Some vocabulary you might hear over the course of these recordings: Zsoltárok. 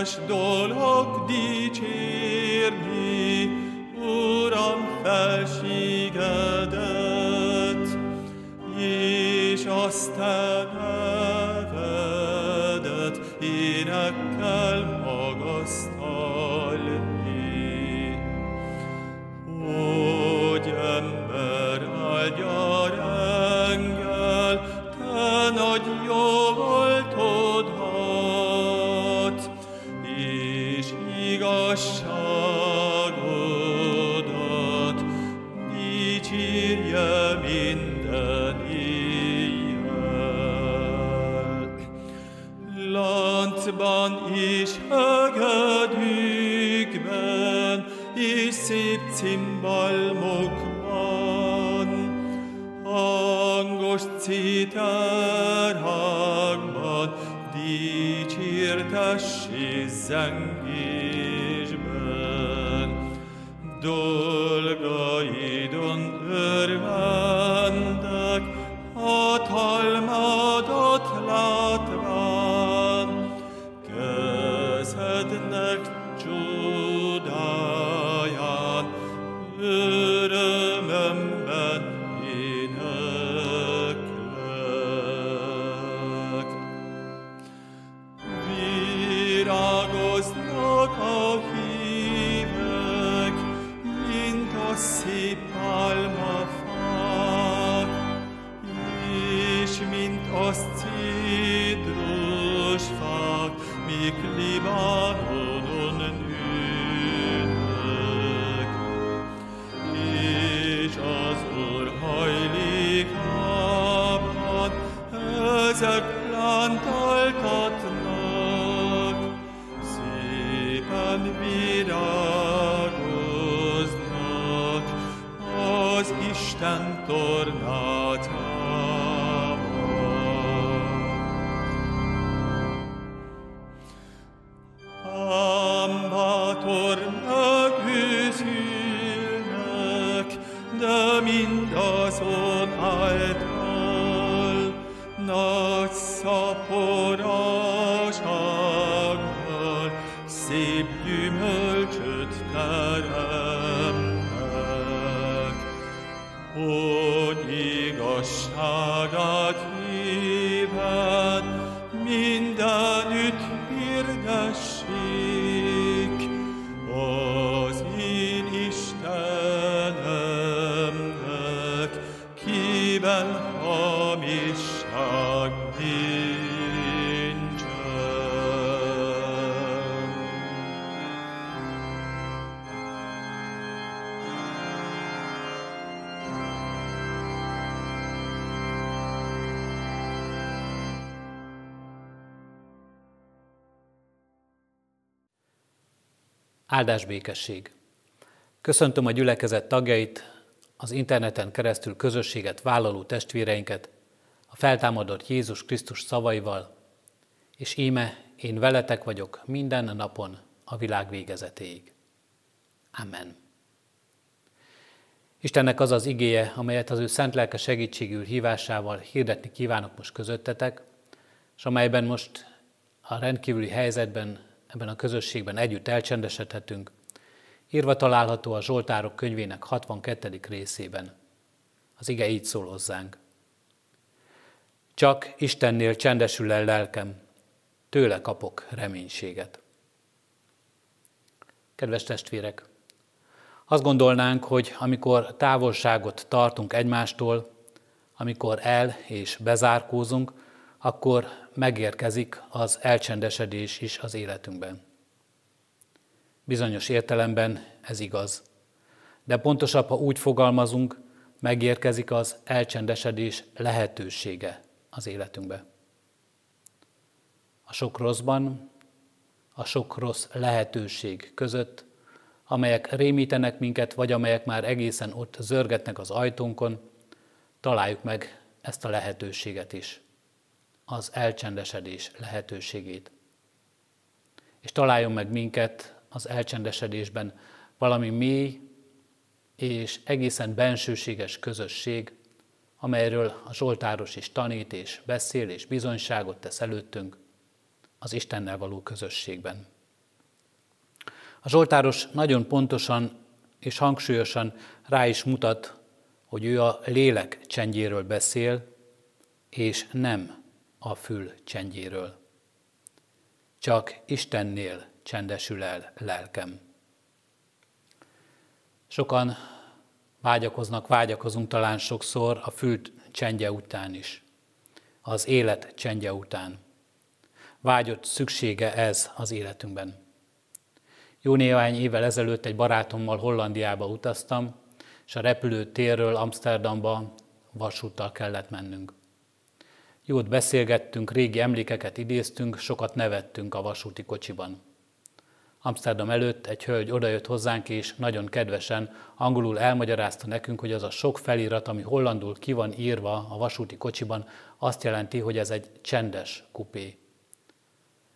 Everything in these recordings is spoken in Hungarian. Méltányos dolog dicsérni, Uram, felségedet, és azt te nevedet énekkel magasztalni. Hogy ember áldja engel, te nagy jó voltodat, és igazságodat dicsérje minden éjjel. Láncban és hegedűkben, és szép cimbalmokban, hangos citerhákban, dicsértessék zengésben. Dolgaidon örvendek, hatalmadat látván, kezednek csodáján, örömömben virágoznak a hívek, mint a szép pálmafák, és mint a citrusfák, mik Libanonon nőnek. És az Úr hajlékában ezek plántaltatnak, virágoznak az Isten tornátában. Ám bátor megüzülnek, de mindazonáltal nagy szaporasággal szép gyümölcsöt teremnek. Hogy igazságát híven mindenütt hirdessék, az én Istenemnek, kiben hamisság Áldás békesség! Köszöntöm a gyülekezet tagjait, az interneten keresztül közösséget vállaló testvéreinket a feltámadott Jézus Krisztus szavaival, és íme én veletek vagyok minden napon a világ végezetéig. Amen. Istennek az az igéje, amelyet az ő szent lelke segítségül hívásával hirdetni kívánok most közöttetek, és amelyben most a rendkívüli helyzetben ebben a közösségben együtt elcsendesedhetünk, írva található a Zsoltárok könyvének 62. részében. Az ige így szól hozzánk. Csak Istennél csendesül el lelkem, tőle kapok reménységet. Kedves testvérek, azt gondolnánk, hogy amikor távolságot tartunk egymástól, amikor el- és bezárkózunk, akkor megérkezik az elcsendesedés is az életünkben. Bizonyos értelemben ez igaz, de pontosabb, ha úgy fogalmazunk, megérkezik az elcsendesedés lehetősége az életünkbe. A sok rosszban, a sok rossz lehetőség között, amelyek rémítenek minket, vagy amelyek már egészen ott zörgetnek az ajtónkon, találjuk meg ezt a lehetőséget is, az elcsendesedés lehetőségét. És találjon meg minket az elcsendesedésben valami mély és egészen bensőséges közösség, amelyről a Zsoltáros is tanít és beszél és bizonyságot tesz előttünk, az Istennel való közösségben. A Zsoltáros nagyon pontosan és hangsúlyosan rá is mutat, hogy ő a lélek csendjéről beszél, és nem a fül csendjéről. Csak Istennél csendesül el lelkem. Sokan vágyakozunk talán sokszor a fül csendje után is, az élet csendje után. Vágyott szüksége ez az életünkben. Jó néhány évvel ezelőtt egy barátommal Hollandiába utaztam, és a repülőtérről Amsterdamba vasúttal kellett mennünk. Jót beszélgettünk, régi emlékeket idéztünk, sokat nevettünk a vasúti kocsiban. Amsterdam előtt egy hölgy odajött hozzánk, és nagyon kedvesen angolul elmagyarázta nekünk, hogy az a sok felirat, ami hollandul ki van írva a vasúti kocsiban, azt jelenti, hogy ez egy csendes kupé.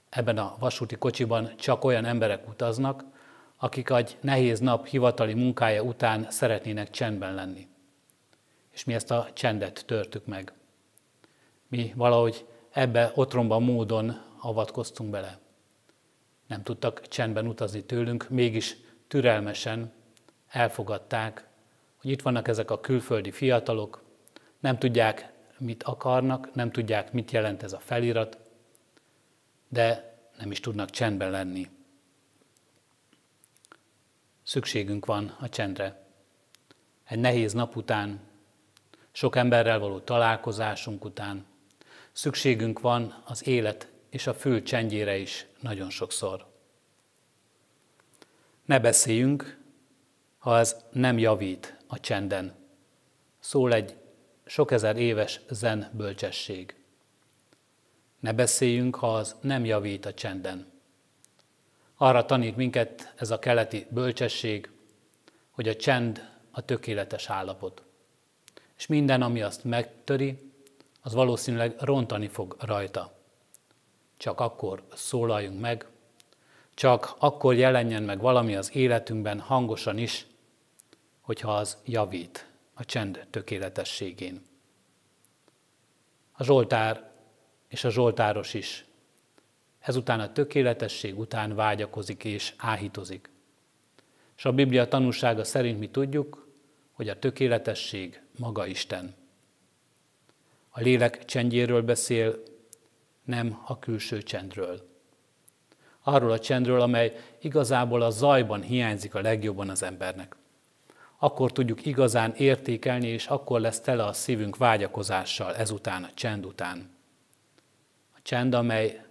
Ebben a vasúti kocsiban csak olyan emberek utaznak, akik egy nehéz nap hivatali munkája után szeretnének csendben lenni. És mi ezt a csendet törtük meg. Mi valahogy ebbe otromba módon avatkoztunk bele. Nem tudtak csendben utazni tőlünk, mégis türelmesen elfogadták, hogy itt vannak ezek a külföldi fiatalok, nem tudják, mit akarnak, nem tudják, mit jelent ez a felirat, de nem is tudnak csendben lenni. Szükségünk van a csendre. Egy nehéz nap után, sok emberrel való találkozásunk után szükségünk van az élet és a fül csendjére is nagyon sokszor. Ne beszéljünk, ha ez nem javít a csenden. Szól egy sok ezer éves zen bölcsesség. Ne beszéljünk, ha az nem javít a csenden. Arra tanít minket ez a keleti bölcsesség, hogy a csend a tökéletes állapot. És minden, ami azt megtöri, az valószínűleg rontani fog rajta. Csak akkor szólaljunk meg, csak akkor jelenjen meg valami az életünkben hangosan is, hogyha az javít a csend tökéletességén. A Zsoltár és a Zsoltáros is ezután a tökéletesség után vágyakozik és áhítozik. És a Biblia tanúsága szerint mi tudjuk, hogy a tökéletesség maga Isten. A lélek csendjéről beszél, nem a külső csendről. Arról a csendről, amely igazából a zajban hiányzik a legjobban az embernek. Akkor tudjuk igazán értékelni, és akkor lesz tele a szívünk vágyakozással ezután, a csend után. A csend, amely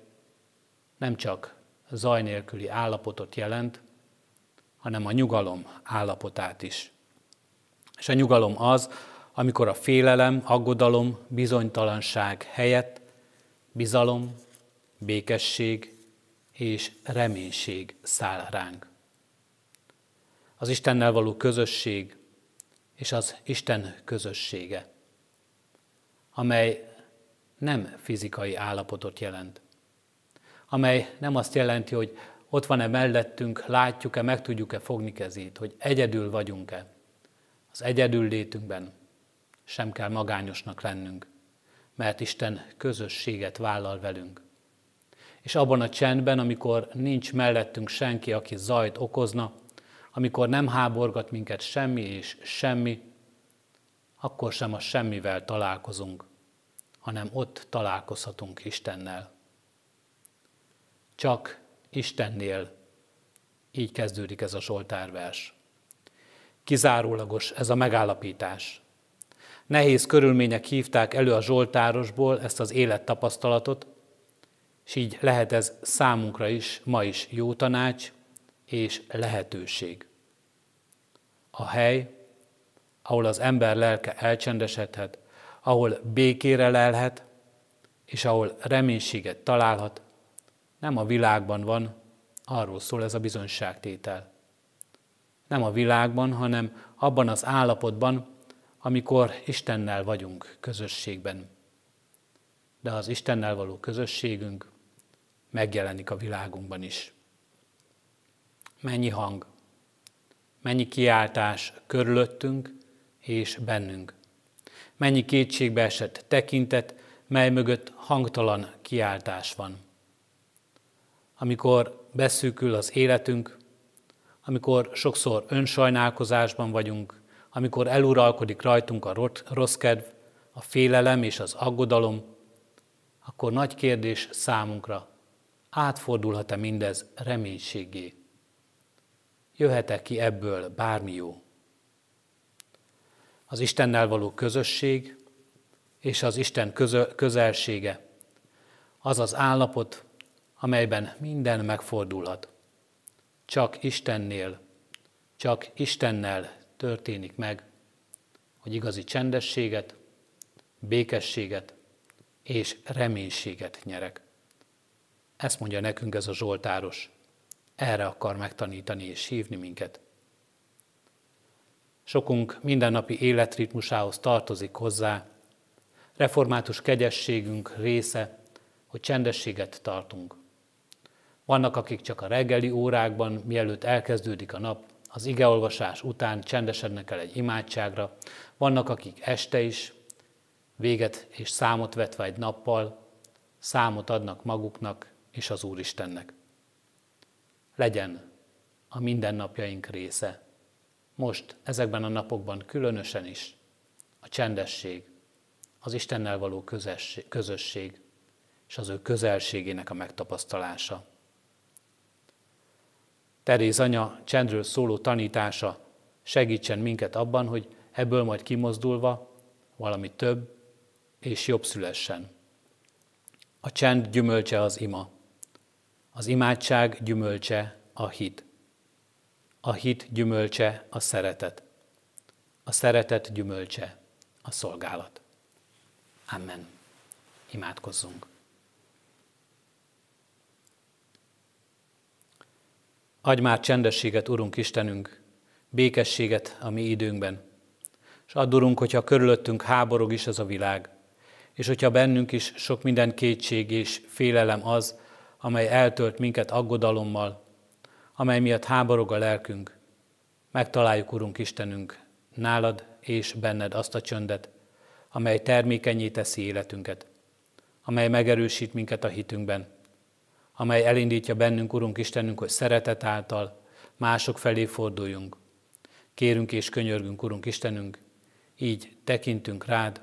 nem csak zaj nélküli állapotot jelent, hanem a nyugalom állapotát is. És a nyugalom az, amikor a félelem, aggodalom, bizonytalanság helyett bizalom, békesség és reménység száll ránk. Az Istennel való közösség és az Isten közössége, amely nem fizikai állapotot jelent, amely nem azt jelenti, hogy ott van-e mellettünk, látjuk-e, meg tudjuk-e fogni kezét, hogy egyedül vagyunk-e. Az egyedül létünkben sem kell magányosnak lennünk, mert Isten közösséget vállal velünk. És abban a csendben, amikor nincs mellettünk senki, aki zajt okozna, amikor nem háborgat minket semmi és semmi, akkor sem a semmivel találkozunk, hanem ott találkozhatunk Istennel. Csak Istennél, így kezdődik ez a Zsoltárvers. Kizárólagos ez a megállapítás. Nehéz körülmények hívták elő a Zsoltárosból ezt az élettapasztalatot, és így lehet ez számunkra is, ma is jó tanács és lehetőség. A hely, ahol az ember lelke elcsendesedhet, ahol békére lelhet, és ahol reménységet találhat, nem a világban van, arról szól ez a bizonyságtétel. Nem a világban, hanem abban az állapotban, amikor Istennel vagyunk közösségben. De az Istennel való közösségünk megjelenik a világunkban is. Mennyi hang, mennyi kiáltás körülöttünk és bennünk. Mennyi kétségbeesett tekintet, mely mögött hangtalan kiáltás van. Amikor beszűkül az életünk, amikor sokszor önsajnálkozásban vagyunk, amikor eluralkodik rajtunk a rossz kedv, a félelem és az aggodalom, akkor nagy kérdés számunkra, átfordulhat-e mindez reménységgé? Jöhet-e ki ebből bármi jó? Az Istennel való közösség és az Isten közelsége az az állapot, amelyben minden megfordulhat. Csak Istennél, csak Istennel történik meg, hogy igazi csendességet, békességet és reménységet nyerek. Ezt mondja nekünk ez a zsoltáros. Erre akar megtanítani és hívni minket. Sokunk mindennapi életritmusához tartozik hozzá. Református kegyességünk része, hogy csendességet tartunk. Vannak, akik csak a reggeli órákban, mielőtt elkezdődik a nap, az igeolvasás után csendesednek el egy imádságra. Vannak, akik este is, véget és számot vetve egy nappal, számot adnak maguknak és az Úristennek. Legyen a mindennapjaink része. Most, ezekben a napokban különösen is a csendesség, az Istennel való közösség és az ő közelségének a megtapasztalása. Teréz anya csendről szóló tanítása segítsen minket abban, hogy ebből majd kimozdulva valami több és jobb szülessen. A csend gyümölcse az ima, az imádság gyümölcse a hit gyümölcse a szeretet gyümölcse a szolgálat. Amen. Imádkozzunk. Adj már csendességet, Urunk Istenünk, békességet a mi időnkben, és add, Urunk, hogyha körülöttünk háborog is ez a világ, és hogyha bennünk is sok minden kétség és félelem az, amely eltölt minket aggodalommal, amely miatt háborog a lelkünk. Megtaláljuk, Urunk Istenünk, nálad és benned azt a csöndet, amely termékennyé teszi életünket, amely megerősít minket a hitünkben, amely elindítja bennünk, Urunk Istenünk, hogy szeretet által mások felé forduljunk. Kérünk és könyörgünk, Urunk Istenünk, így tekintünk rád,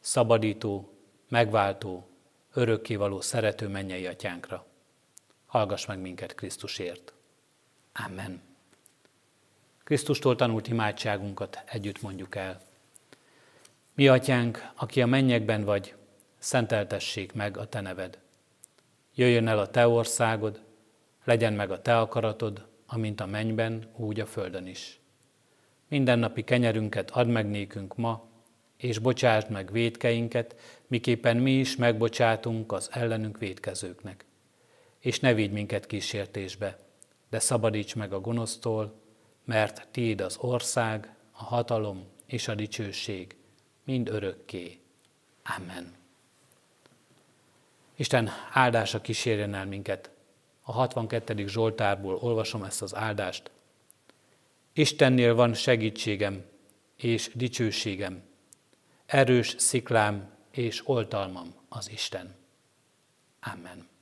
szabadító, megváltó, örökkévaló szerető mennyei atyánkra. Hallgass meg minket Krisztusért. Amen. Krisztustól tanult imádságunkat együtt mondjuk el. Mi atyánk, aki a mennyekben vagy, szenteltessék meg a te neved. Jöjjön el a te országod, legyen meg a te akaratod, amint a mennyben, úgy a földön is. Mindennapi kenyerünket add meg nékünk ma, és bocsásd meg vétkeinket, miképpen mi is megbocsátunk az ellenünk vétkezőknek. És ne vigy minket kísértésbe, de szabadíts meg a gonosztól, mert tiéd az ország, a hatalom és a dicsőség, mind örökké. Amen. Isten áldása kísérjen el minket. A 62. Zsoltárból olvasom ezt az áldást. Istennél van segítségem és dicsőségem, erős sziklám és oltalmam az Isten. Amen.